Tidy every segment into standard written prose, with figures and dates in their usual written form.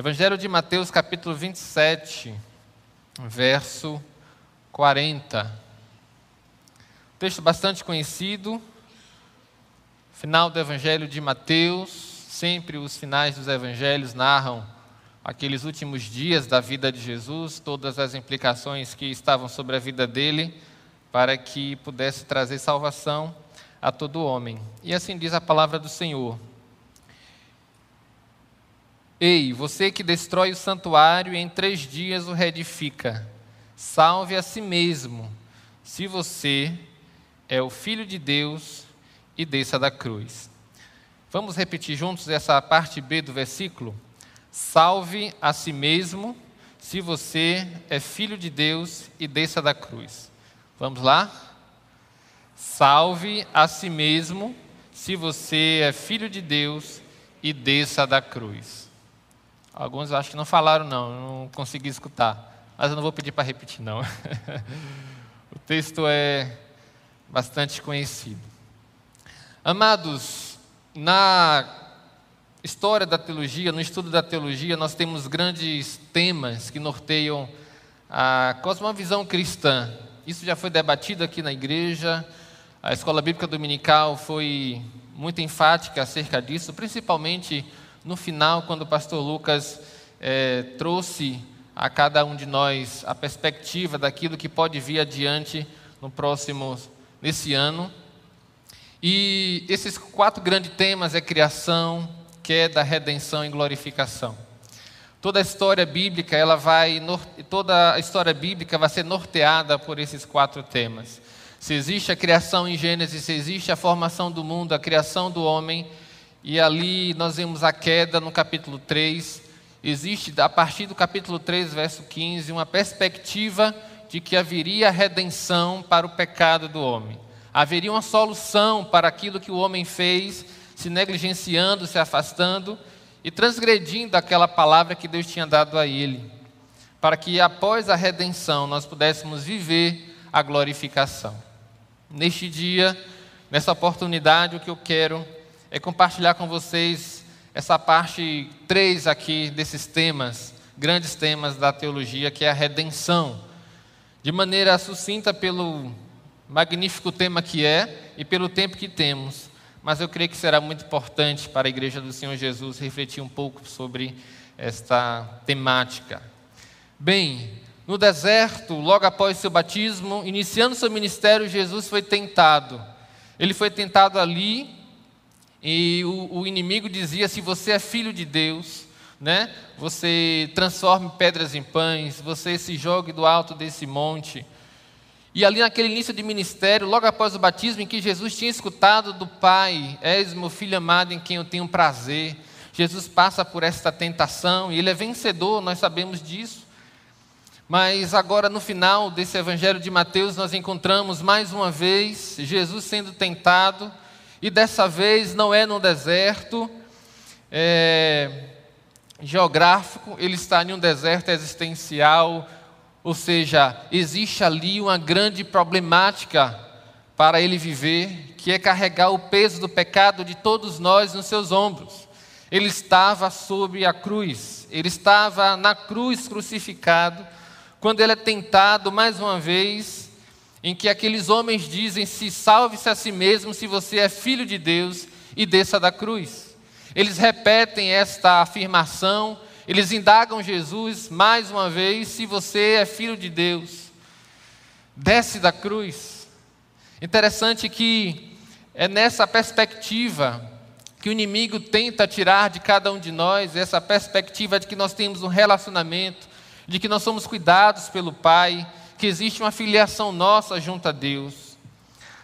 Evangelho de Mateus, capítulo 27, verso 40. Texto bastante conhecido, final do Evangelho de Mateus. Sempre os finais dos evangelhos narram aqueles últimos dias da vida de Jesus, todas as implicações que estavam sobre a vida dele, para que pudesse trazer salvação a todo homem. E assim diz a palavra do Senhor: Ei, você que destrói o santuário e em 3 dias o reedifica, salve a si mesmo, se você é o Filho de Deus, e desça da cruz. Vamos repetir juntos essa parte B do versículo? Salve a si mesmo, se você é Filho de Deus, e desça da cruz. Vamos lá? Salve a si mesmo, se você é Filho de Deus, e desça da cruz. Alguns acho que não falaram, não consegui escutar. Mas eu não vou pedir para repetir, não. O texto é bastante conhecido. Amados, na história da teologia, no estudo da teologia, nós temos grandes temas que norteiam a cosmovisão cristã. Isso já foi debatido aqui na igreja. A escola bíblica dominical foi muito enfática acerca disso, principalmente no final, quando o pastor Lucas trouxe a cada um de nós a perspectiva daquilo que pode vir adiante nesse ano. E esses 4 grandes temas é criação, queda, redenção e glorificação. Toda a história bíblica vai ser norteada por esses 4 temas. Se existe a criação em Gênesis, se existe a formação do mundo, a criação do homem. E ali nós vemos a queda no capítulo 3. Existe, a partir do capítulo 3, verso 15, uma perspectiva de que haveria redenção para o pecado do homem. Haveria uma solução para aquilo que o homem fez, se negligenciando, se afastando e transgredindo aquela palavra que Deus tinha dado a ele, para que após a redenção nós pudéssemos viver a glorificação. Neste dia, nessa oportunidade, o que eu quero é compartilhar com vocês essa parte 3 aqui desses temas, grandes temas da teologia, que é a redenção. De maneira sucinta pelo magnífico tema que é e pelo tempo que temos, mas eu creio que será muito importante para a Igreja do Senhor Jesus refletir um pouco sobre esta temática. Bem, no deserto, logo após seu batismo, iniciando seu ministério, Jesus foi tentado. Ele foi tentado ali, e o inimigo dizia: se você é filho de Deus, né, você transforme pedras em pães, você se jogue do alto desse monte. E ali naquele início de ministério, logo após o batismo, em que Jesus tinha escutado do Pai: és meu filho amado em quem eu tenho prazer. Jesus passa por esta tentação e ele é vencedor, nós sabemos disso. Mas agora no final desse evangelho de Mateus, nós encontramos mais uma vez Jesus sendo tentado. E dessa vez não é num deserto geográfico, ele está em um deserto existencial, ou seja, existe ali uma grande problemática para ele viver, que é carregar o peso do pecado de todos nós nos seus ombros. Ele estava sob a cruz, ele estava na cruz crucificado, quando ele é tentado mais uma vez, em que aqueles homens dizem: se salve-se a si mesmo, se você é filho de Deus, e desça da cruz. Eles repetem esta afirmação, eles indagam Jesus mais uma vez: se você é filho de Deus, desce da cruz. Interessante que é nessa perspectiva que o inimigo tenta tirar de cada um de nós, essa perspectiva de que nós temos um relacionamento, de que nós somos cuidados pelo Pai, que existe uma filiação nossa junto a Deus.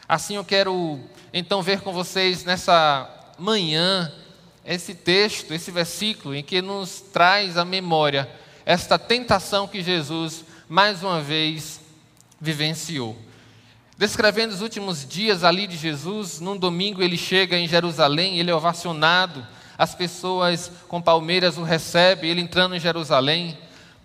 Assim eu quero então ver com vocês nessa manhã esse texto, esse versículo, em que nos traz à memória esta tentação que Jesus mais uma vez vivenciou. Descrevendo os últimos dias ali de Jesus, num domingo ele chega em Jerusalém, ele é ovacionado, as pessoas com palmeiras o recebem, ele entrando em Jerusalém.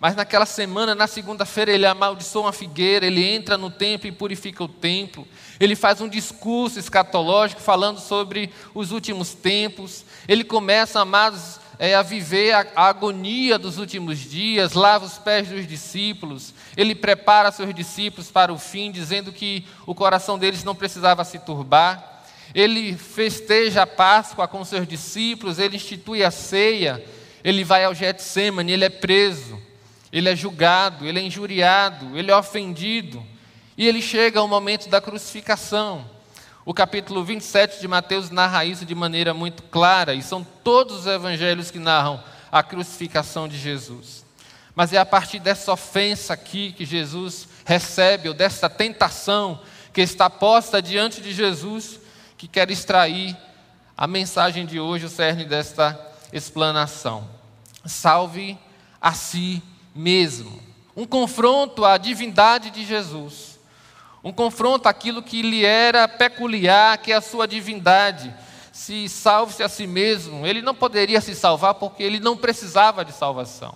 Mas naquela semana, na segunda-feira, ele amaldiçoa uma figueira, ele entra no templo e purifica o templo. Ele faz um discurso escatológico falando sobre os últimos tempos. Ele começa, amados, a viver a agonia dos últimos dias, lava os pés dos discípulos, ele prepara seus discípulos para o fim, dizendo que o coração deles não precisava se turbar, ele festeja a Páscoa com seus discípulos, ele institui a ceia, ele vai ao Getsêmani, ele é preso, ele é julgado, ele é injuriado, ele é ofendido, e ele chega ao momento da crucificação. O capítulo 27 de Mateus narra isso de maneira muito clara, e são todos os evangelhos que narram a crucificação de Jesus. Mas é a partir dessa ofensa aqui que Jesus recebe, ou dessa tentação que está posta diante de Jesus, que quer extrair a mensagem de hoje, o cerne desta explanação. Salve a si mesmo. Um confronto à divindade de Jesus. Um confronto àquilo que lhe era peculiar, que é a sua divindade. Se salve-se a si mesmo, ele não poderia se salvar porque ele não precisava de salvação.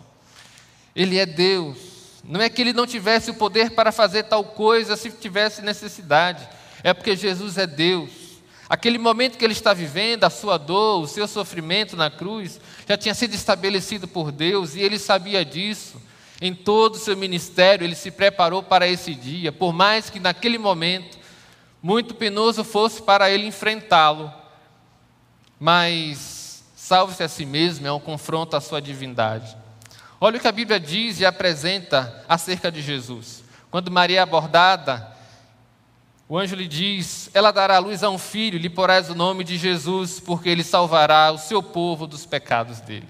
Ele é Deus. Não é que ele não tivesse o poder para fazer tal coisa se tivesse necessidade. É porque Jesus é Deus. Aquele momento que ele está vivendo, a sua dor, o seu sofrimento na cruz, já tinha sido estabelecido por Deus e ele sabia disso. Em todo o seu ministério, ele se preparou para esse dia, por mais que naquele momento, muito penoso fosse para ele enfrentá-lo. Mas, salve-se a si mesmo, é um confronto à sua divindade. Olha o que a Bíblia diz e apresenta acerca de Jesus. Quando Maria é abordada, o anjo lhe diz, ela dará à luz a um filho, lhe porás o nome de Jesus, porque ele salvará o seu povo dos pecados dele.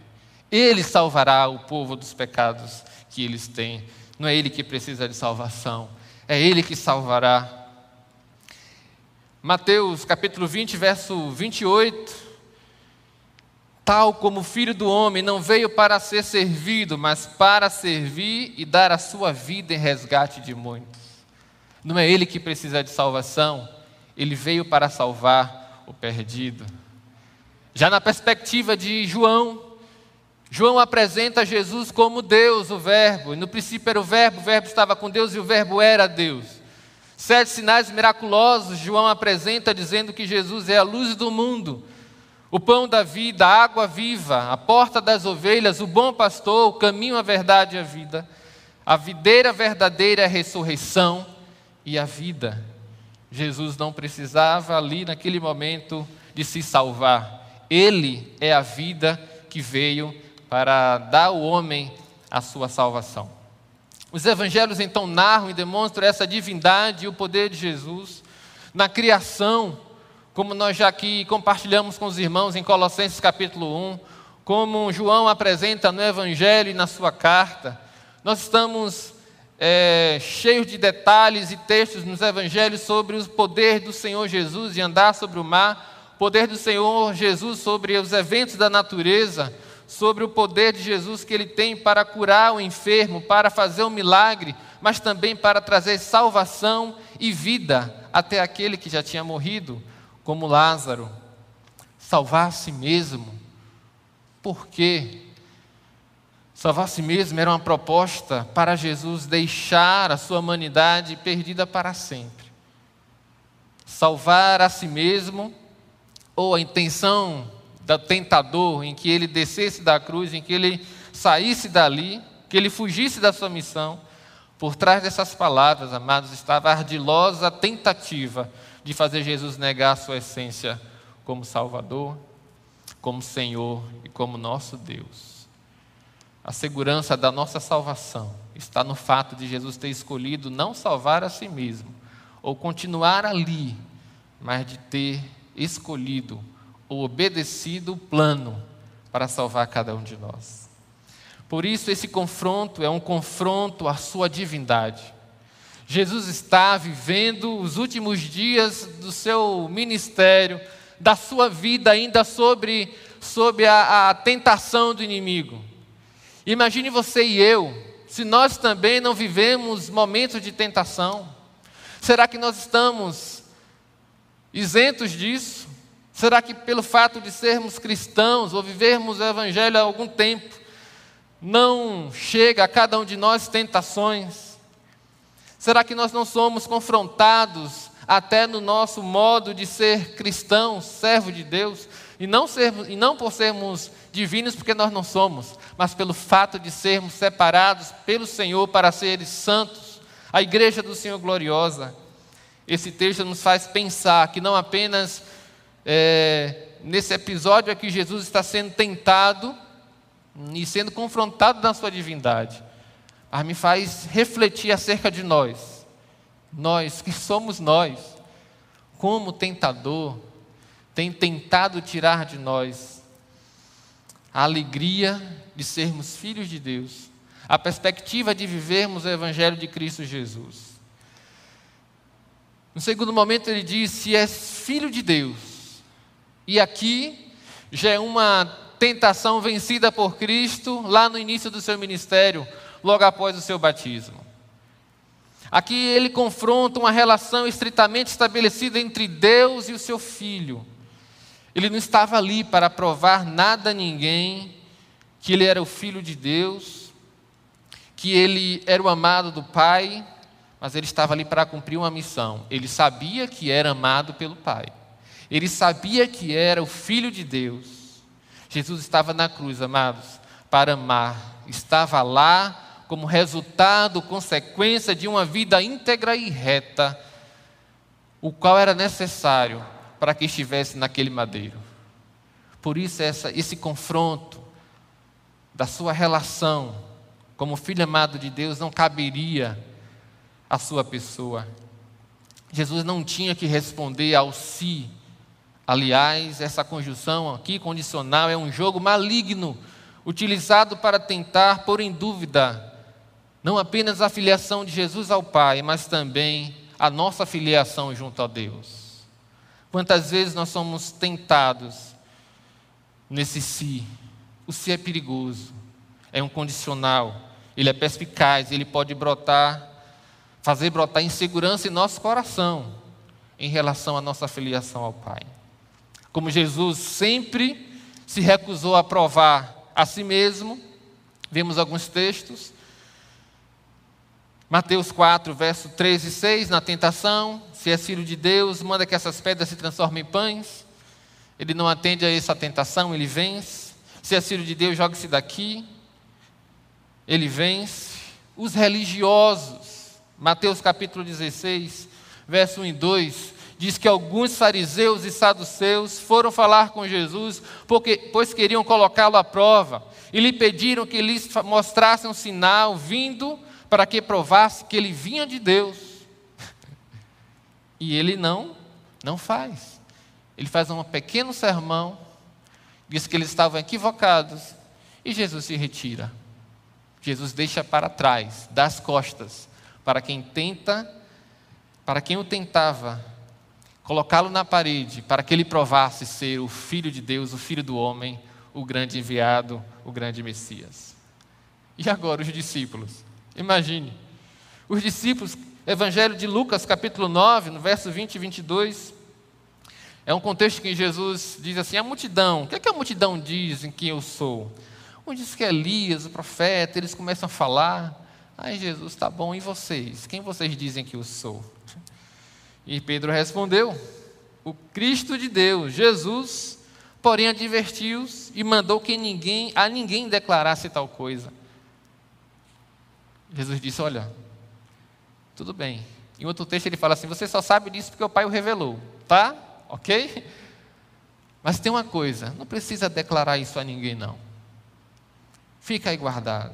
Ele salvará o povo dos pecados que eles têm. Não é ele que precisa de salvação, é ele que salvará. Mateus capítulo 20, verso 28. Tal como o Filho do Homem não veio para ser servido, mas para servir e dar a sua vida em resgate de muitos. Não é ele que precisa de salvação, ele veio para salvar o perdido. Já na perspectiva de João apresenta Jesus como Deus, o Verbo. No princípio era o Verbo estava com Deus e o Verbo era Deus. 7 sinais miraculosos, João apresenta dizendo que Jesus é a luz do mundo, o pão da vida, a água viva, a porta das ovelhas, o bom pastor, o caminho, a verdade e a vida. A videira verdadeira é a ressurreição e a vida. Jesus não precisava ali naquele momento de se salvar. Ele é a vida que veio para dar ao homem a sua salvação. Os evangelhos então narram e demonstram essa divindade e o poder de Jesus na criação, como nós já aqui compartilhamos com os irmãos em Colossenses capítulo 1, como João apresenta no evangelho e na sua carta. Nós estamos cheios de detalhes e textos nos evangelhos sobre o poder do Senhor Jesus de andar sobre o mar, o poder do Senhor Jesus sobre os eventos da natureza, sobre o poder de Jesus que ele tem para curar o enfermo, para fazer um milagre, mas também para trazer salvação e vida até aquele que já tinha morrido, como Lázaro. Salvar a si mesmo. Por quê? Salvar a si mesmo era uma proposta para Jesus deixar a sua humanidade perdida para sempre. Salvar a si mesmo, ou a intenção do tentador, em que ele descesse da cruz, em que ele saísse dali, que ele fugisse da sua missão. Por trás dessas palavras, amados, estava a ardilosa tentativa de fazer Jesus negar a sua essência como Salvador, como Senhor e como nosso Deus. A segurança da nossa salvação está no fato de Jesus ter escolhido não salvar a si mesmo, ou continuar ali, mas de ter escolhido ou obedecido o plano para salvar cada um de nós. Por isso esse confronto é um confronto à sua divindade. Jesus está vivendo os últimos dias do seu ministério, da sua vida ainda sobre a tentação do inimigo. Imagine você e eu, se nós também não vivemos momentos de tentação, será que nós estamos isentos disso? Será que pelo fato de sermos cristãos ou vivermos o evangelho há algum tempo, não chega a cada um de nós tentações? Será que nós não somos confrontados até no nosso modo de ser cristão, servo de Deus, e não por sermos divinos porque nós não somos, mas pelo fato de sermos separados pelo Senhor para seres santos, a igreja do Senhor gloriosa. Esse texto nos faz pensar que não apenas nesse episódio aqui Jesus está sendo tentado e sendo confrontado na sua divindade, mas me faz refletir acerca de nós. Nós, que somos nós, como o tentador tem tentado tirar de nós a alegria de sermos filhos de Deus, a perspectiva de vivermos o Evangelho de Cristo Jesus. No segundo momento ele diz, se és filho de Deus, e aqui já é uma tentação vencida por Cristo, lá no início do seu ministério, logo após o seu batismo. Aqui ele confronta uma relação estritamente estabelecida entre Deus e o seu filho. Ele não estava ali para provar nada a ninguém, que ele era o filho de Deus, que ele era o amado do Pai, mas ele estava ali para cumprir uma missão. Ele sabia que era amado pelo Pai. Ele sabia que era o Filho de Deus. Jesus estava na cruz, amados, para amar. Estava lá como resultado, consequência de uma vida íntegra e reta, o qual era necessário para que estivesse naquele madeiro. Por isso esse confronto da sua relação como filho amado de Deus não caberia a sua pessoa. Jesus não tinha que responder ao si. Aliás, essa conjunção aqui, condicional, é um jogo maligno, utilizado para tentar pôr em dúvida não apenas a filiação de Jesus ao Pai, mas também a nossa filiação junto a Deus. Quantas vezes nós somos tentados nesse si? O si é perigoso, é um condicional, ele é perspicaz, ele pode brotar, fazer brotar insegurança em nosso coração em relação à nossa filiação ao Pai. Como Jesus sempre se recusou a provar a si mesmo, vemos alguns textos, Mateus 4, verso 3 e 6, na tentação, se és filho de Deus, manda que essas pedras se transformem em pães. Ele não atende a essa tentação, ele vence. Se és filho de Deus, jogue-se daqui. Ele vence. Os religiosos, Mateus capítulo 16, verso 1 e 2, diz que alguns fariseus e saduceus foram falar com Jesus, pois queriam colocá-lo à prova, e lhe pediram que lhes mostrasse um sinal vindo para que provasse que ele vinha de Deus. E ele não faz. Ele faz um pequeno sermão, diz que eles estavam equivocados, e Jesus se retira. Jesus deixa para trás, dá as costas, para quem o tentava, colocá-lo na parede, para que ele provasse ser o Filho de Deus, o Filho do homem, o grande enviado, o grande Messias. E agora os discípulos, imagine, os discípulos, Evangelho de Lucas capítulo 9, no verso 20 e 22, é um contexto que Jesus diz assim, a multidão, o que é que a multidão diz em quem eu sou? Um diz que é Elias, o profeta, eles começam a falar. Aí Jesus, tá bom, e vocês? Quem vocês dizem que eu sou? E Pedro respondeu, o Cristo de Deus. Jesus, porém, advertiu-os e mandou que a ninguém declarasse tal coisa. Jesus disse, olha, tudo bem. Em outro texto ele fala assim, você só sabe disso porque o Pai o revelou, tá? Ok? Mas tem uma coisa, não precisa declarar isso a ninguém, não. Fica aí guardado.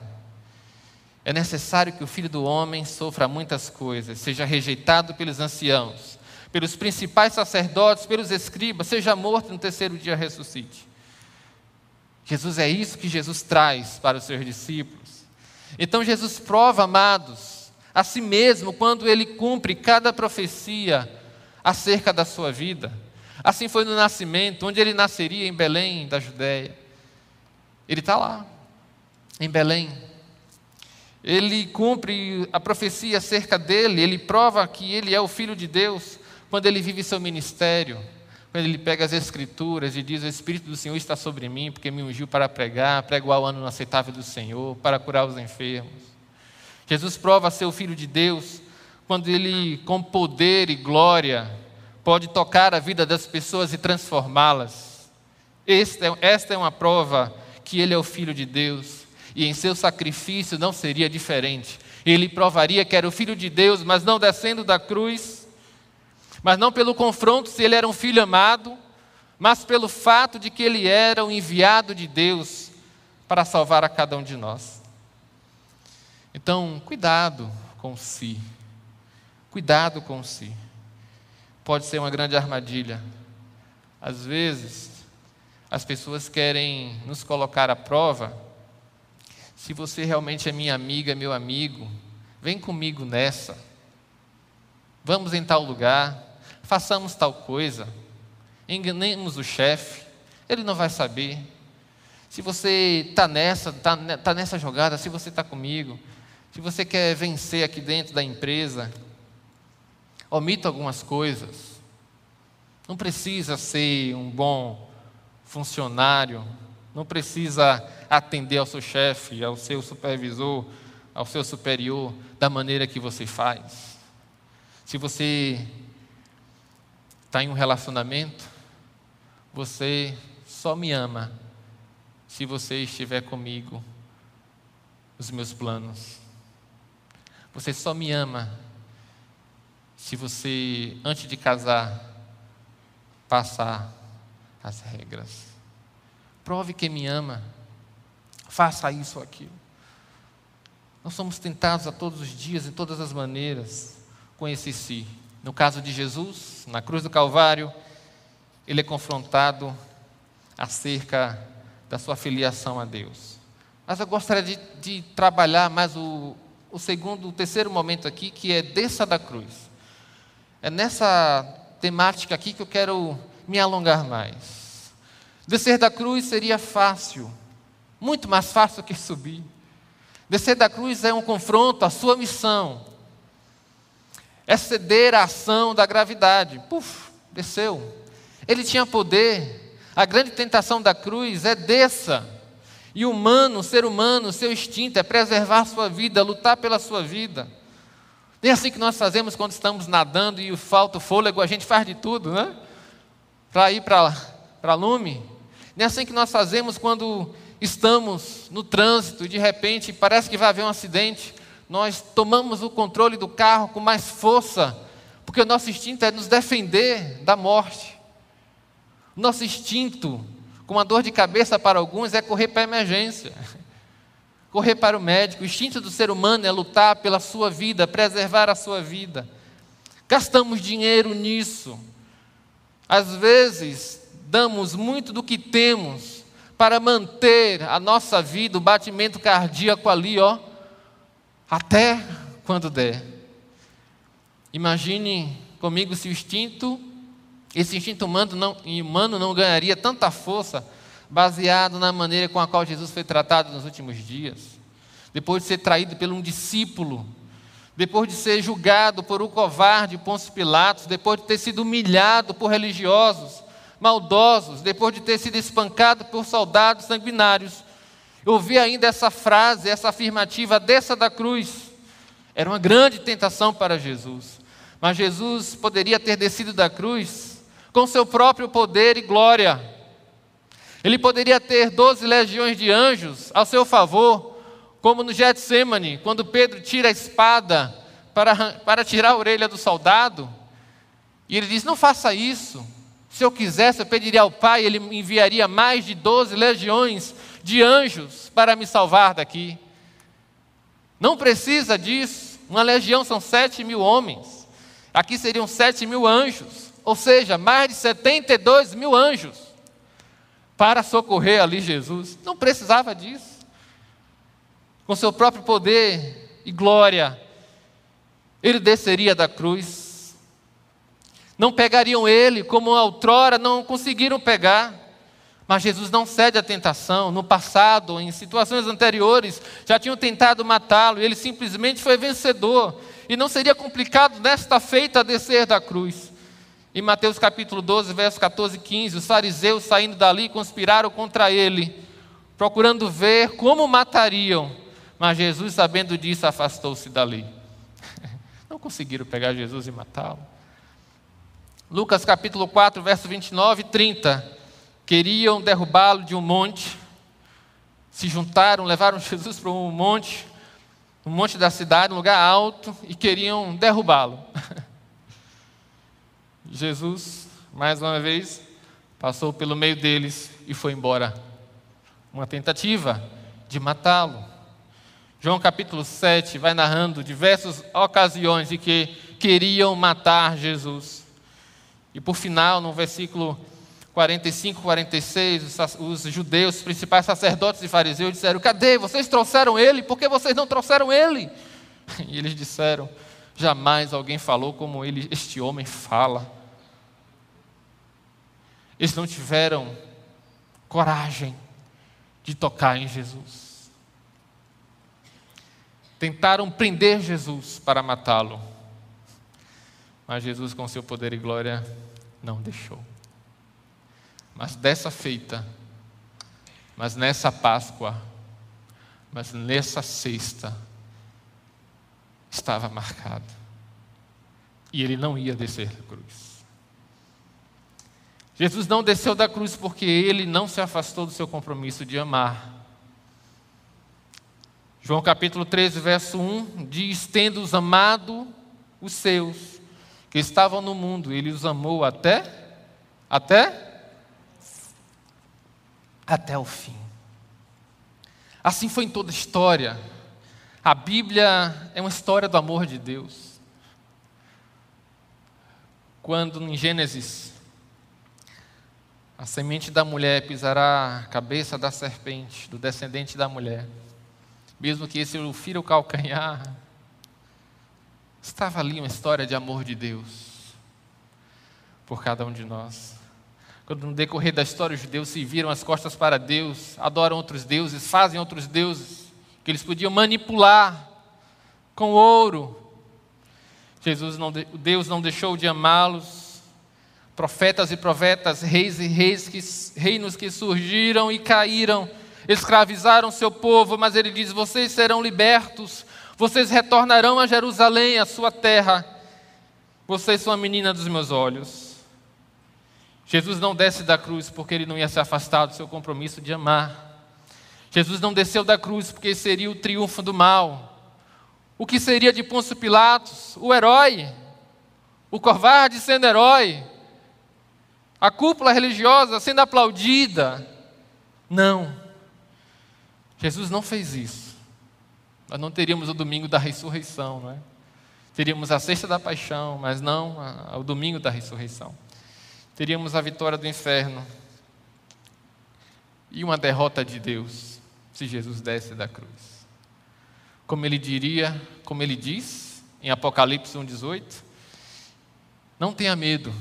É necessário que o Filho do homem sofra muitas coisas, seja rejeitado pelos anciãos, pelos principais sacerdotes, pelos escribas, seja morto e no terceiro dia ressuscite. Jesus é isso que Jesus traz para os seus discípulos. Então Jesus prova, amados, a si mesmo quando ele cumpre cada profecia acerca da sua vida. Assim foi no nascimento, onde ele nasceria em Belém, da Judéia. Ele está lá, em Belém. Ele cumpre a profecia acerca dele, ele prova que ele é o Filho de Deus quando ele vive seu ministério, quando ele pega as Escrituras e diz, o Espírito do Senhor está sobre mim, porque me ungiu para pregar, pregoar o ano aceitável do Senhor, para curar os enfermos. Jesus prova ser o Filho de Deus quando ele, com poder e glória, pode tocar a vida das pessoas e transformá-las. Esta é uma prova que ele é o Filho de Deus, e em seu sacrifício não seria diferente. Ele provaria que era o Filho de Deus, mas não descendo da cruz, mas não pelo confronto se ele era um filho amado, mas pelo fato de que ele era o enviado de Deus para salvar a cada um de nós. Então, cuidado com si. Cuidado com si. Pode ser uma grande armadilha. Às vezes, as pessoas querem nos colocar à prova. Se você realmente é minha amiga, meu amigo, vem comigo nessa. Vamos em tal lugar, façamos tal coisa. Enganemos o chefe, ele não vai saber. Se você está nessa, tá nessa jogada, se você está comigo, se você quer vencer aqui dentro da empresa, omita algumas coisas. Não precisa ser um bom funcionário, não precisa atender ao seu chefe, ao seu supervisor, ao seu superior, da maneira que você faz. Se você está em um relacionamento, você só me ama se você estiver comigo nos meus planos. Você só me ama se você, antes de casar, passar as regras. Prove que me ama. Faça isso ou aquilo. Nós somos tentados a todos os dias, em todas as maneiras. Conhecer-se. No caso de Jesus, na cruz do Calvário, ele é confrontado acerca da sua filiação a Deus. Mas eu gostaria de trabalhar mais o terceiro momento aqui, que é desça da cruz. É nessa temática aqui que eu quero me alongar mais. Descer da cruz seria fácil, muito mais fácil que subir. Descer da cruz é um confronto à sua missão. É ceder à ação da gravidade. Puf, desceu. Ele tinha poder. A grande tentação da cruz é desça. E o humano, ser humano, seu instinto é preservar a sua vida, lutar pela sua vida. Nem assim que nós fazemos quando estamos nadando e falta o fôlego, a gente faz de tudo, né? Para ir para lume. Nem assim que nós fazemos quando estamos no trânsito e de repente parece que vai haver um acidente. Nós tomamos o controle do carro com mais força, porque o nosso instinto é nos defender da morte. Nosso instinto, com uma dor de cabeça para alguns, é correr para a emergência, correr para o médico. O instinto do ser humano é lutar pela sua vida, preservar a sua vida. Gastamos dinheiro nisso. Às vezes, damos muito do que temos para manter a nossa vida, o batimento cardíaco ali, ó, até quando der. Imagine comigo se o instinto... Esse instinto humano não ganharia tanta força baseado na maneira com a qual Jesus foi tratado nos últimos dias. Depois de ser traído por um discípulo, depois de ser julgado por um covarde, Pôncio Pilatos, depois de ter sido humilhado por religiosos maldosos, depois de ter sido espancado por soldados sanguinários, eu ouvi ainda essa frase, essa afirmativa, desça da cruz. Era uma grande tentação para Jesus. Mas Jesus poderia ter descido da cruz com seu próprio poder e glória. Ele poderia ter 12 legiões de anjos ao seu favor, como no Getsêmani, quando Pedro tira a espada para tirar a orelha do soldado, e ele diz, não faça isso, se eu quisesse eu pediria ao Pai, ele enviaria mais de 12 legiões de anjos para me salvar daqui. Não precisa disso, uma legião são 7.000 homens, aqui seriam 7.000 anjos, ou seja, mais de 72.000 anjos para socorrer ali Jesus. Não precisava disso. Com seu próprio poder e glória, ele desceria da cruz. Não pegariam ele como outrora não conseguiram pegar. Mas Jesus não cede à tentação. No passado, em situações anteriores, já tinham tentado matá-lo. Ele simplesmente foi vencedor. E não seria complicado nesta feita descer da cruz. Em Mateus capítulo 12, versos 14 e 15, os fariseus saindo dali conspiraram contra ele, procurando ver como matariam, mas Jesus, sabendo disso, afastou-se dali. Não conseguiram pegar Jesus e matá-lo. Lucas capítulo 4, versos 29 e 30, queriam derrubá-lo de um monte, se juntaram, levaram Jesus para um monte da cidade, um lugar alto, e queriam derrubá-lo. Jesus, mais uma vez, passou pelo meio deles e foi embora. Uma tentativa de matá-lo. João capítulo 7 vai narrando diversas ocasiões em que queriam matar Jesus. E por final, no versículo 45, 46, os judeus, os principais sacerdotes e fariseus disseram: cadê? Vocês trouxeram ele? Por que vocês não trouxeram ele? E eles disseram: jamais alguém falou como ele, este homem fala. Eles não tiveram coragem de tocar em Jesus. Tentaram prender Jesus para matá-lo, mas Jesus, com seu poder e glória, não deixou. Mas dessa feita, mas nessa Páscoa, mas nessa sexta, estava marcado. E ele não ia descer da cruz. Jesus não desceu da cruz porque ele não se afastou do seu compromisso de amar. João capítulo 13, verso 1, diz: tendo-os amado os seus, que estavam no mundo, ele os amou até o fim. Assim foi em toda a história. A Bíblia é uma história do amor de Deus. Quando em Gênesis, a semente da mulher pisará a cabeça da serpente, do descendente da mulher, mesmo que esse o fira o calcanhar, estava ali uma história de amor de Deus por cada um de nós. Quando no decorrer da história os judeus se viram as costas para Deus, adoram outros deuses, fazem outros deuses, que eles podiam manipular com ouro. Deus não deixou de amá-los. Profetas e profetas, reis e reis, reinos que surgiram e caíram, escravizaram seu povo, mas ele diz: vocês serão libertos, vocês retornarão a Jerusalém, a sua terra. Vocês são a menina dos meus olhos. Jesus não desce da cruz porque ele não ia se afastar do seu compromisso de amar. Jesus não desceu da cruz porque seria o triunfo do mal. O que seria de Pôncio Pilatos? O herói, o covarde sendo herói, a cúpula religiosa sendo aplaudida. Não, Jesus não fez isso. Nós não teríamos o domingo da ressurreição, não é? Teríamos a sexta da paixão, mas não o domingo da ressurreição. Teríamos a vitória do inferno e uma derrota de Deus se Jesus desce da cruz. Como ele diz em Apocalipse 1,18: não tenha medo,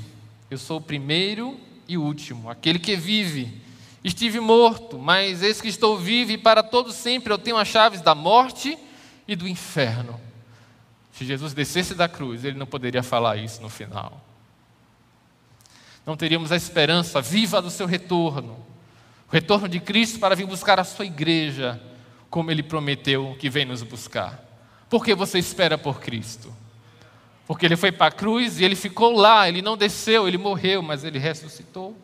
eu sou o primeiro e o último, aquele que vive. Estive morto, mas eis que estou vivo, e para todo sempre eu tenho as chaves da morte e do inferno. Se Jesus descesse da cruz, ele não poderia falar isso no final. Não teríamos a esperança viva do seu retorno, o retorno de Cristo para vir buscar a sua igreja, como ele prometeu que vem nos buscar. Por que você espera por Cristo? Porque ele foi para a cruz e ele ficou lá, ele não desceu, ele morreu, mas ele ressuscitou.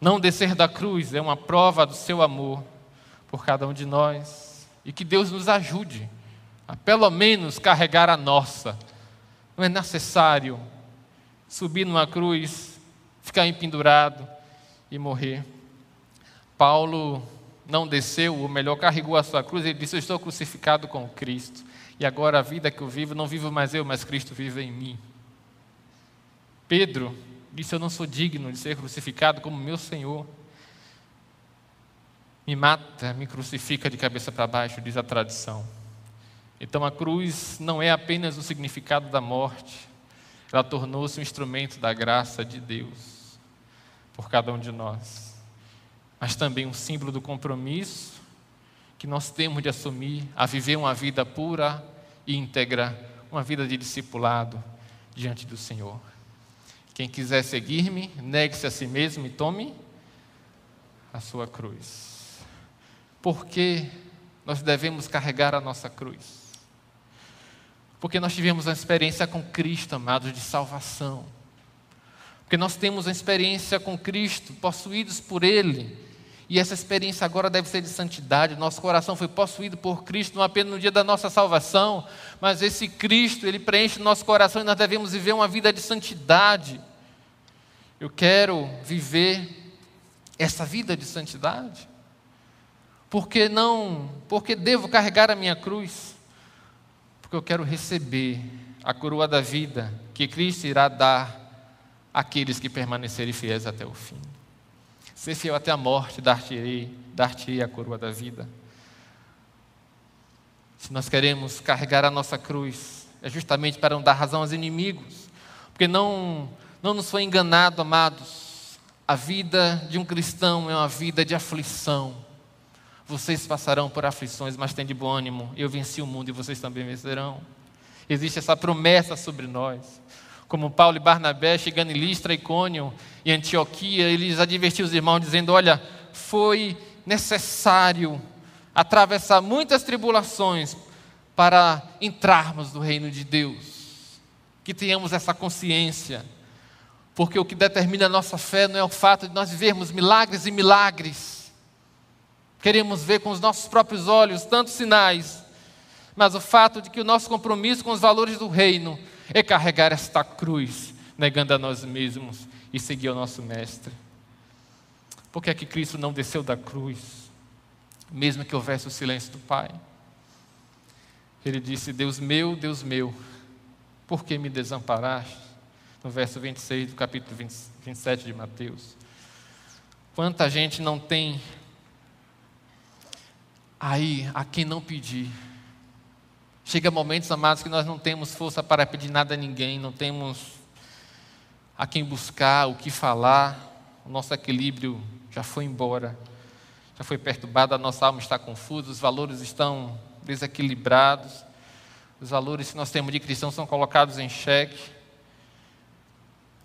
Não descer da cruz é uma prova do seu amor por cada um de nós, e que Deus nos ajude a pelo menos carregar a nossa. Não é necessário subir numa cruz, ficar empendurado e morrer. Paulo não desceu, ou melhor, carregou a sua cruz. Ele disse: eu estou crucificado com Cristo, e agora a vida que eu vivo, não vivo mais eu, mas Cristo vive em mim. Pedro disse: eu não sou digno de ser crucificado como meu Senhor. Me mata, me crucifica de cabeça para baixo, diz a tradição. Então a cruz não é apenas o significado da morte, ela tornou-se um instrumento da graça de Deus por cada um de nós, mas também um símbolo do compromisso que nós temos de assumir a viver uma vida pura e íntegra, uma vida de discipulado diante do Senhor. Quem quiser seguir-me, negue-se a si mesmo e tome a sua cruz. Por que nós devemos carregar a nossa cruz? Porque nós tivemos uma experiência com Cristo, amados, de salvação. Porque nós temos uma experiência com Cristo, possuídos por Ele. E essa experiência agora deve ser de santidade. Nosso coração foi possuído por Cristo, não apenas no dia da nossa salvação, mas esse Cristo, ele preenche o nosso coração e nós devemos viver uma vida de santidade. Eu quero viver essa vida de santidade. Porque não, porque devo carregar a minha cruz? Porque eu quero receber a coroa da vida que Cristo irá dar àqueles que permanecerem fiéis até o fim. Ser fiel até a morte, dar-te-ei a coroa da vida. Se nós queremos carregar a nossa cruz, é justamente para não dar razão aos inimigos. Porque não nos foi enganado, amados. A vida de um cristão é uma vida de aflição. Vocês passarão por aflições, mas tem de bom ânimo. Eu venci o mundo e vocês também vencerão. Existe essa promessa sobre nós. Como Paulo e Barnabé, chegando em Listra, Icônio e Antioquia, eles advertiam os irmãos dizendo: olha, foi necessário atravessar muitas tribulações para entrarmos no reino de Deus. Que tenhamos essa consciência, porque o que determina a nossa fé não é o fato de nós vivermos milagres e milagres. Queremos ver com os nossos próprios olhos tantos sinais, mas o fato de que o nosso compromisso com os valores do reino é carregar esta cruz, negando a nós mesmos e seguir o nosso mestre. Por que é que Cristo não desceu da cruz, mesmo que houvesse o silêncio do Pai? Ele disse: Deus meu, por que me desamparaste? No verso 26 do capítulo 27 de Mateus. Quanta gente não tem aí a quem não pedir. Chega momentos, amados, que nós não temos força para pedir nada a ninguém, não temos a quem buscar, o que falar, o nosso equilíbrio já foi embora, já foi perturbado, a nossa alma está confusa, os valores estão desequilibrados, os valores que nós temos de cristão são colocados em xeque.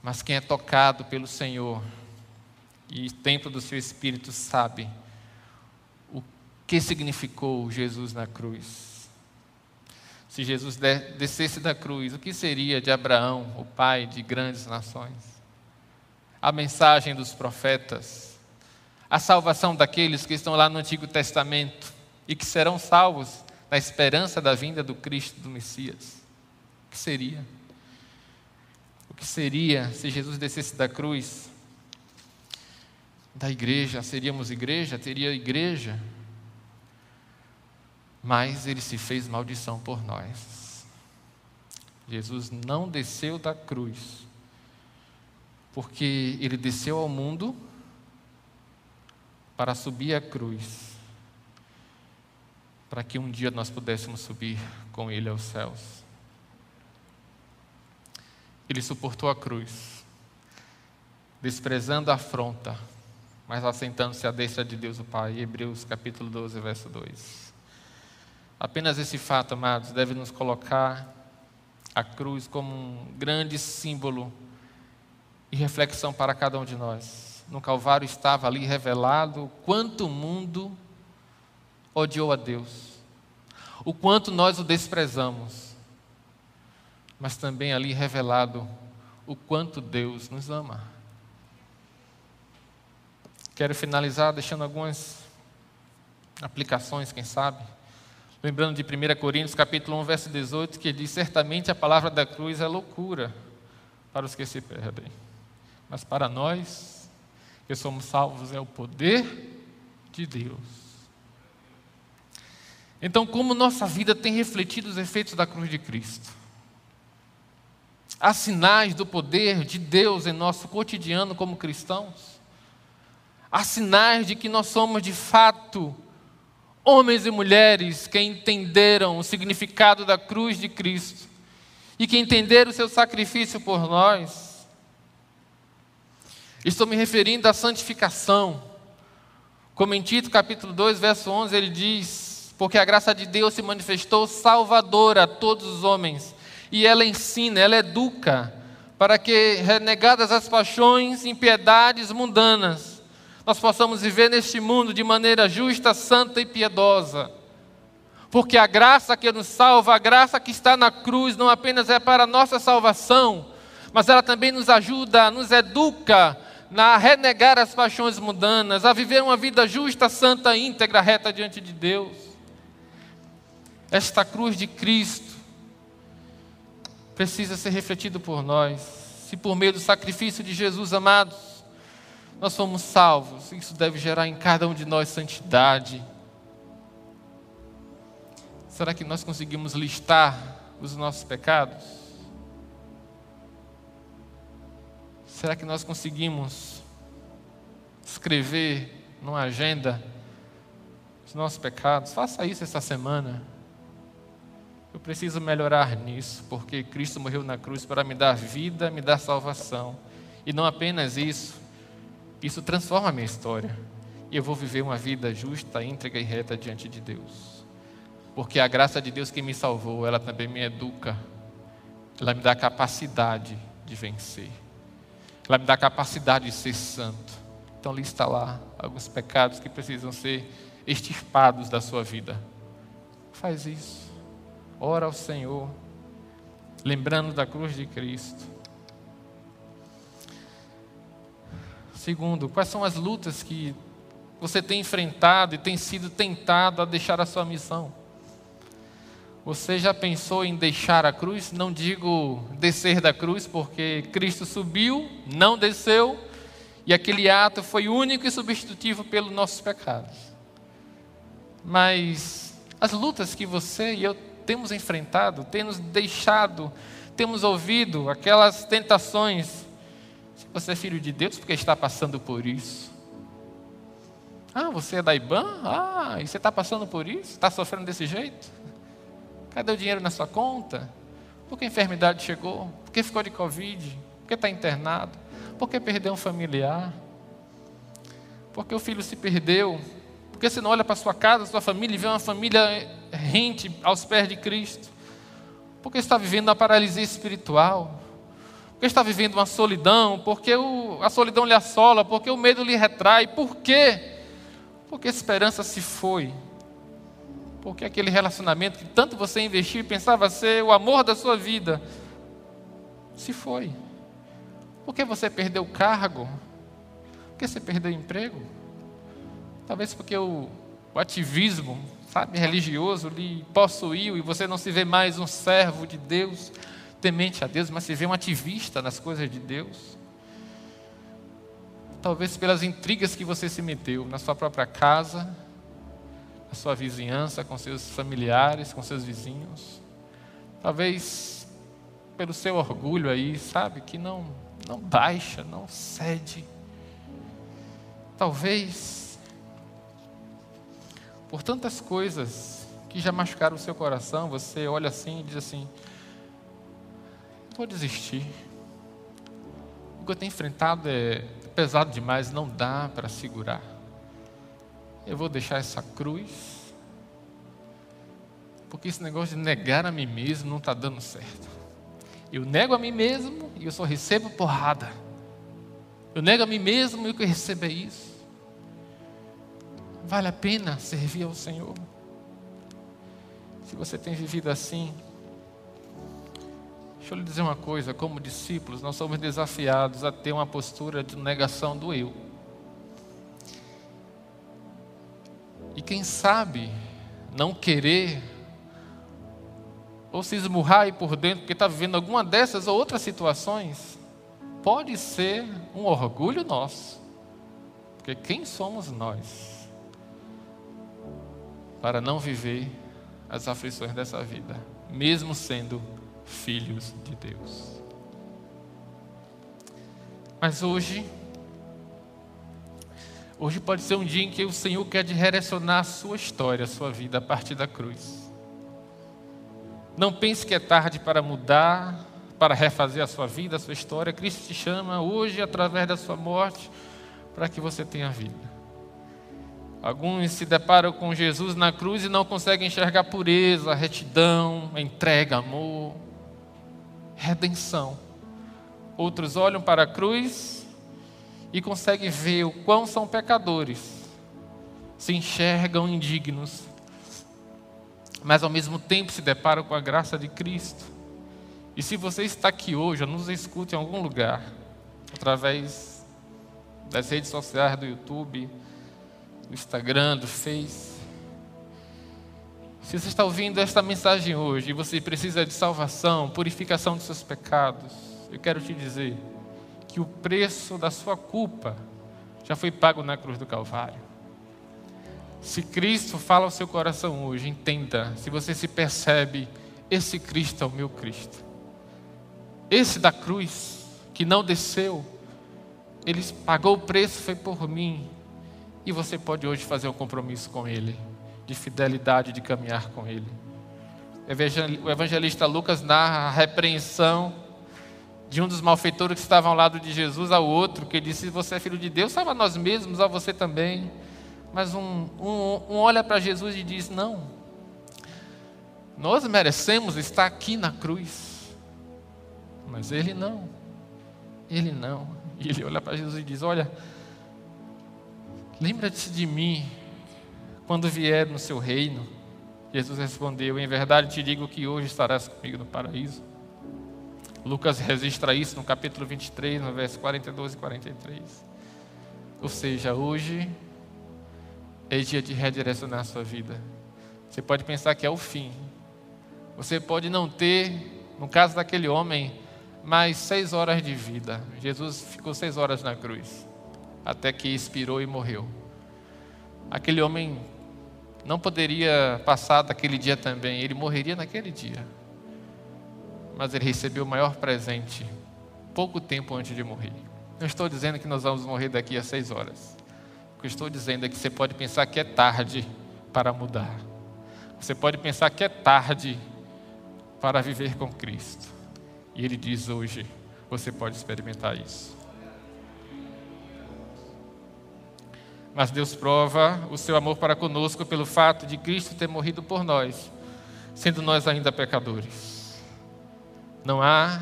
Mas quem é tocado pelo Senhor e templo do seu Espírito sabe o que significou Jesus na cruz. Se Jesus descesse da cruz, o que seria de Abraão, o pai de grandes nações? A mensagem dos profetas, a salvação daqueles que estão lá no Antigo Testamento e que serão salvos na esperança da vinda do Cristo, do Messias. O que seria? O que seria se Jesus descesse da cruz? Da igreja, seríamos igreja? Teria igreja? Mas ele se fez maldição por nós. Jesus não desceu da cruz, porque ele desceu ao mundo para subir a cruz, para que um dia nós pudéssemos subir com ele aos céus. Ele suportou a cruz, desprezando a afronta, mas assentando-se à destra de Deus o Pai. Hebreus capítulo 12, verso 2. Apenas esse fato, amados, deve nos colocar a cruz como um grande símbolo e reflexão para cada um de nós. No Calvário estava ali revelado o quanto o mundo odiou a Deus, o quanto nós o desprezamos, mas também ali revelado o quanto Deus nos ama. Quero finalizar deixando algumas aplicações, quem sabe. Lembrando de 1 Coríntios, capítulo 1, verso 18, que diz: certamente a palavra da cruz é loucura para os que se perdem, mas para nós, que somos salvos, é o poder de Deus. Então, como nossa vida tem refletido os efeitos da cruz de Cristo? Há sinais do poder de Deus em nosso cotidiano como cristãos? Há sinais de que nós somos, de fato, homens e mulheres que entenderam o significado da cruz de Cristo e que entenderam o seu sacrifício por nós? Estou me referindo à santificação. Como em Tito capítulo 2, verso 11, ele diz: porque a graça de Deus se manifestou salvadora a todos os homens, e ela ensina, ela educa, para que, renegadas as paixões e impiedades mundanas, nós possamos viver neste mundo de maneira justa, santa e piedosa. Porque a graça que nos salva, a graça que está na cruz, não apenas é para a nossa salvação, mas ela também nos ajuda, nos educa a renegar as paixões mundanas, a viver uma vida justa, santa, íntegra, reta diante de Deus. Esta cruz de Cristo precisa ser refletida por nós. Se por meio do sacrifício de Jesus, amados, nós somos salvos, isso deve gerar em cada um de nós santidade. Será que nós conseguimos listar os nossos pecados? Será que nós conseguimos escrever numa agenda os nossos pecados? Faça isso essa semana. Eu preciso melhorar nisso, porque Cristo morreu na cruz para me dar vida, me dar salvação. E não apenas isso, isso transforma a minha história. E eu vou viver uma vida justa, íntegra e reta diante de Deus. Porque a graça de Deus que me salvou, ela também me educa. Ela me dá a capacidade de vencer. Ela me dá a capacidade de ser santo. Então lista lá alguns pecados que precisam ser extirpados da sua vida. Faz isso. Ora ao Senhor, lembrando da cruz de Cristo. Segundo, quais são as lutas que você tem enfrentado e tem sido tentado a deixar a sua missão? Você já pensou em deixar a cruz? Não digo descer da cruz, porque Cristo subiu, não desceu, e aquele ato foi único e substitutivo pelos nossos pecados. Mas as lutas que você e eu temos enfrentado, temos deixado, temos ouvido aquelas tentações. Se você é filho de Deus, porque está passando por isso? Ah, você é da IBAN? Ah, e você está passando por isso? Está sofrendo desse jeito? Cadê o dinheiro na sua conta? Por que a enfermidade chegou? Por que ficou de Covid? Por que está internado? Por que perdeu um familiar? Por que o filho se perdeu? Por que você não olha para sua casa, sua família, e vê uma família rente aos pés de Cristo? Por que está vivendo uma paralisia espiritual? Por que está vivendo uma solidão? Por que a solidão lhe assola? Por que o medo lhe retrai? Por quê? Porque a esperança se foi. Porque aquele relacionamento que tanto você investiu e pensava ser o amor da sua vida, se foi. Porque você perdeu o cargo? Porque você perdeu o emprego? Talvez porque o ativismo, sabe, religioso lhe possuiu e você não se vê mais um servo de Deus, temente a Deus, mas se vê um ativista nas coisas de Deus. Talvez pelas intrigas que você se meteu na sua própria casa, a sua vizinhança, com seus familiares, com seus vizinhos. Talvez pelo seu orgulho aí, sabe, que não baixa, não cede. Talvez por tantas coisas que já machucaram o seu coração, você olha assim e diz assim: vou desistir. O que eu tenho enfrentado é pesado demais, não dá para segurar. Eu vou deixar essa cruz, porque esse negócio de negar a mim mesmo não está dando certo. Eu nego a mim mesmo e eu só recebo porrada. Eu nego a mim mesmo e o que eu recebo é isso. Vale a pena servir ao Senhor? Se você tem vivido assim, deixa eu lhe dizer uma coisa, como discípulos nós somos desafiados a ter uma postura de negação do eu. E quem sabe não querer ou se esmurrar aí por dentro porque está vivendo alguma dessas ou outras situações, pode ser um orgulho nosso. Porque quem somos nós para não viver as aflições dessa vida, mesmo sendo filhos de Deus? Mas Hoje pode ser um dia em que o Senhor quer direcionar a sua história, a sua vida, a partir da cruz. Não pense que é tarde para mudar, para refazer a sua vida, a sua história. Cristo te chama hoje, através da sua morte, para que você tenha vida. Alguns se deparam com Jesus na cruz e não conseguem enxergar pureza, retidão, entrega, amor, redenção. Outros olham para a cruz e consegue ver o quão são pecadores, se enxergam indignos, mas ao mesmo tempo se deparam com a graça de Cristo. E se você está aqui hoje, ou nos escuta em algum lugar, através das redes sociais, do YouTube, do Instagram, do Face. Se você está ouvindo esta mensagem hoje e você precisa de salvação, purificação de seus pecados, eu quero te dizer que o preço da sua culpa já foi pago na cruz do Calvário. Se Cristo fala ao seu coração hoje, entenda, se você se percebe, esse Cristo é o meu Cristo. Esse da cruz, que não desceu, ele pagou o preço, foi por mim. E você pode hoje fazer um compromisso com ele, de fidelidade, de caminhar com ele. O evangelista Lucas narra a repreensão de um dos malfeitores que estavam ao lado de Jesus ao outro, que disse: você é filho de Deus, salva nós mesmos, a você também. Mas um olha para Jesus e diz: não, nós merecemos estar aqui na cruz, mas ele não. E ele olha para Jesus e diz: olha, lembra-te de mim quando vier no seu reino. Jesus respondeu: em verdade te digo que hoje estarás comigo no paraíso. Lucas registra isso no capítulo 23, no verso 42 e 43. Ou seja, hoje é dia de redirecionar a sua vida. Você pode pensar que é o fim. Você pode não ter, no caso daquele homem, mais 6 horas de vida. Jesus ficou 6 horas na cruz, até que expirou e morreu. Aquele homem não poderia passar daquele dia também, ele morreria naquele dia. Mas ele recebeu o maior presente, pouco tempo antes de morrer. Não estou dizendo que nós vamos morrer daqui a 6 horas. O que eu estou dizendo é que você pode pensar que é tarde para mudar. Você pode pensar que é tarde para viver com Cristo. E ele diz hoje, você pode experimentar isso. Mas Deus prova o seu amor para conosco pelo fato de Cristo ter morrido por nós, sendo nós ainda pecadores. Não há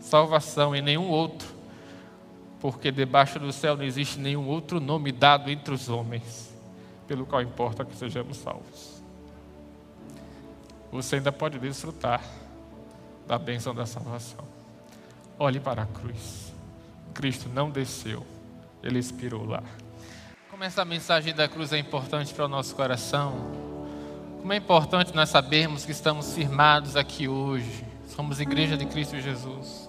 salvação em nenhum outro, porque debaixo do céu não existe nenhum outro nome dado entre os homens, pelo qual importa que sejamos salvos. Você ainda pode desfrutar da bênção da salvação. Olhe para a cruz. Cristo não desceu, ele expirou lá. Como essa mensagem da cruz é importante para o nosso coração, como é importante nós sabermos que estamos firmados aqui hoje, somos igreja de Cristo Jesus.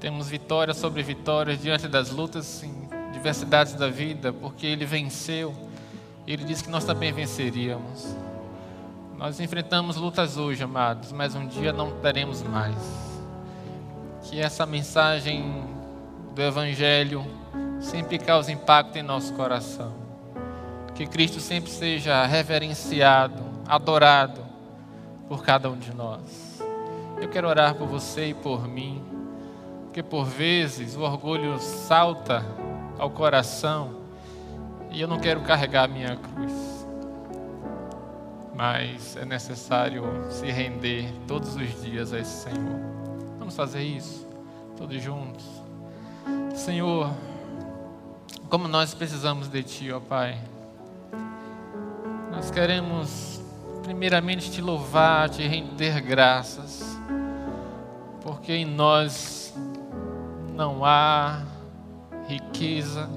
Temos vitória sobre vitória diante das lutas e diversidades da vida, porque ele venceu. Ele disse que nós também venceríamos. Nós enfrentamos lutas hoje, amados, mas um dia não teremos mais. Que essa mensagem do Evangelho sempre cause impacto em nosso coração. Que Cristo sempre seja reverenciado, adorado por cada um de nós. Eu quero orar por você e por mim. Porque por vezes o orgulho salta ao coração e eu não quero carregar a minha cruz. Mas é necessário se render todos os dias a esse Senhor. Vamos fazer isso todos juntos. Senhor, como nós precisamos de Ti, ó Pai. Nós queremos primeiramente Te louvar, Te render graças, porque em nós não há riqueza,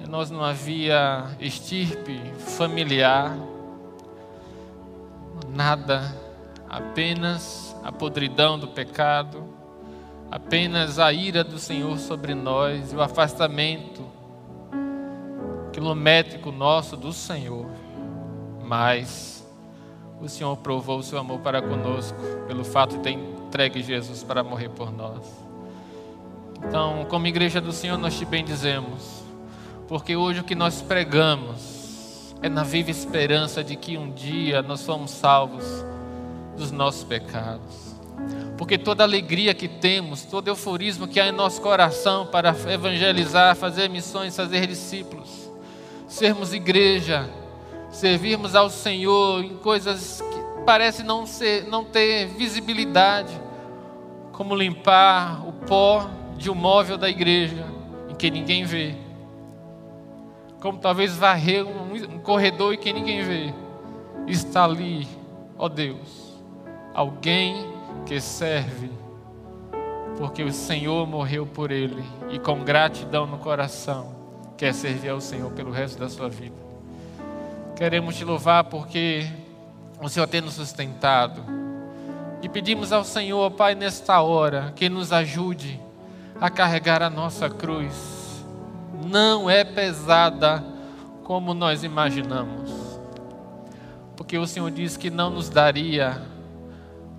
em nós não havia estirpe familiar, nada, apenas a podridão do pecado, apenas a ira do Senhor sobre nós e o afastamento quilométrico nosso do Senhor. Mas o Senhor provou o seu amor para conosco pelo fato de ter entregue Jesus para morrer por nós. Então, como igreja do Senhor, nós te bendizemos, porque hoje o que nós pregamos é na viva esperança de que um dia nós somos salvos dos nossos pecados. Porque toda alegria que temos, todo euforismo que há em nosso coração para evangelizar, fazer missões, fazer discípulos, sermos igreja, servirmos ao Senhor em coisas que parecem não ter visibilidade, como limpar o pó de um móvel da igreja em que ninguém vê, como talvez varrer um corredor em que ninguém vê. Está ali, ó Deus, alguém que serve porque o Senhor morreu por ele, e com gratidão no coração quer servir ao Senhor pelo resto da sua vida. Queremos te louvar porque o Senhor tem nos sustentado, e pedimos ao Senhor, Pai, nesta hora, que nos ajude a carregar a nossa cruz. Não é pesada como nós imaginamos, porque o Senhor diz que não nos daria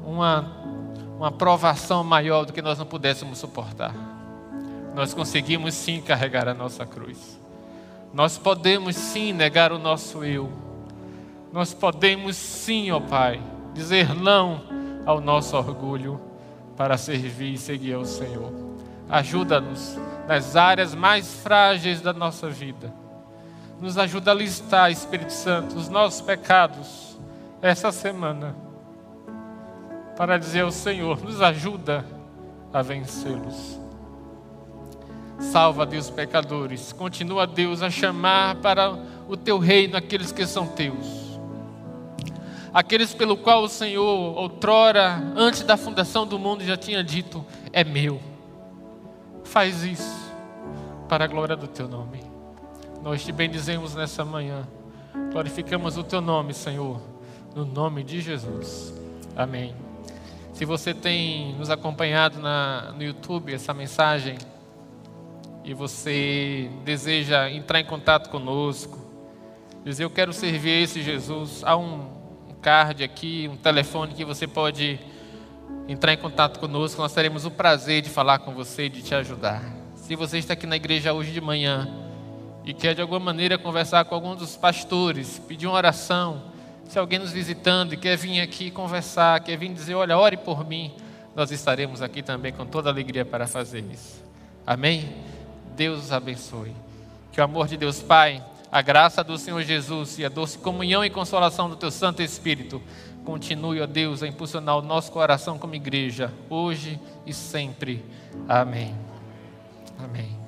uma provação maior do que nós não pudéssemos suportar. Nós conseguimos sim carregar a nossa cruz. Nós podemos sim negar o nosso eu. Nós podemos sim, ó Pai, dizer não ao nosso orgulho para servir e seguir ao Senhor. Ajuda-nos nas áreas mais frágeis da nossa vida. Nos ajuda a listar, Espírito Santo, os nossos pecados essa semana, para dizer ao Senhor, nos ajuda a vencê-los. Salva, Deus, pecadores. Continua, Deus, a chamar para o teu reino aqueles que são teus, aqueles pelo qual o Senhor outrora, antes da fundação do mundo, já tinha dito, é meu. Faz isso para a glória do teu nome. Nós te bendizemos nessa manhã, glorificamos o teu nome, Senhor, no nome de Jesus, amém. Se você tem nos acompanhado no YouTube, essa mensagem, e você deseja entrar em contato conosco, dizer eu quero servir esse Jesus, há um card aqui, um telefone que você pode entrar em contato conosco. Nós teremos o prazer de falar com você, de te ajudar. Se você está aqui na igreja hoje de manhã e quer de alguma maneira conversar com algum dos pastores, pedir uma oração, se alguém nos visitando e quer vir aqui conversar, quer vir dizer, olha, ore por mim, nós estaremos aqui também com toda alegria para fazer isso. Amém? Deus os abençoe. Que o amor de Deus Pai, a graça do Senhor Jesus e a doce comunhão e consolação do Teu Santo Espírito continue, ó Deus, a impulsionar o nosso coração como igreja, hoje e sempre. Amém. Amém.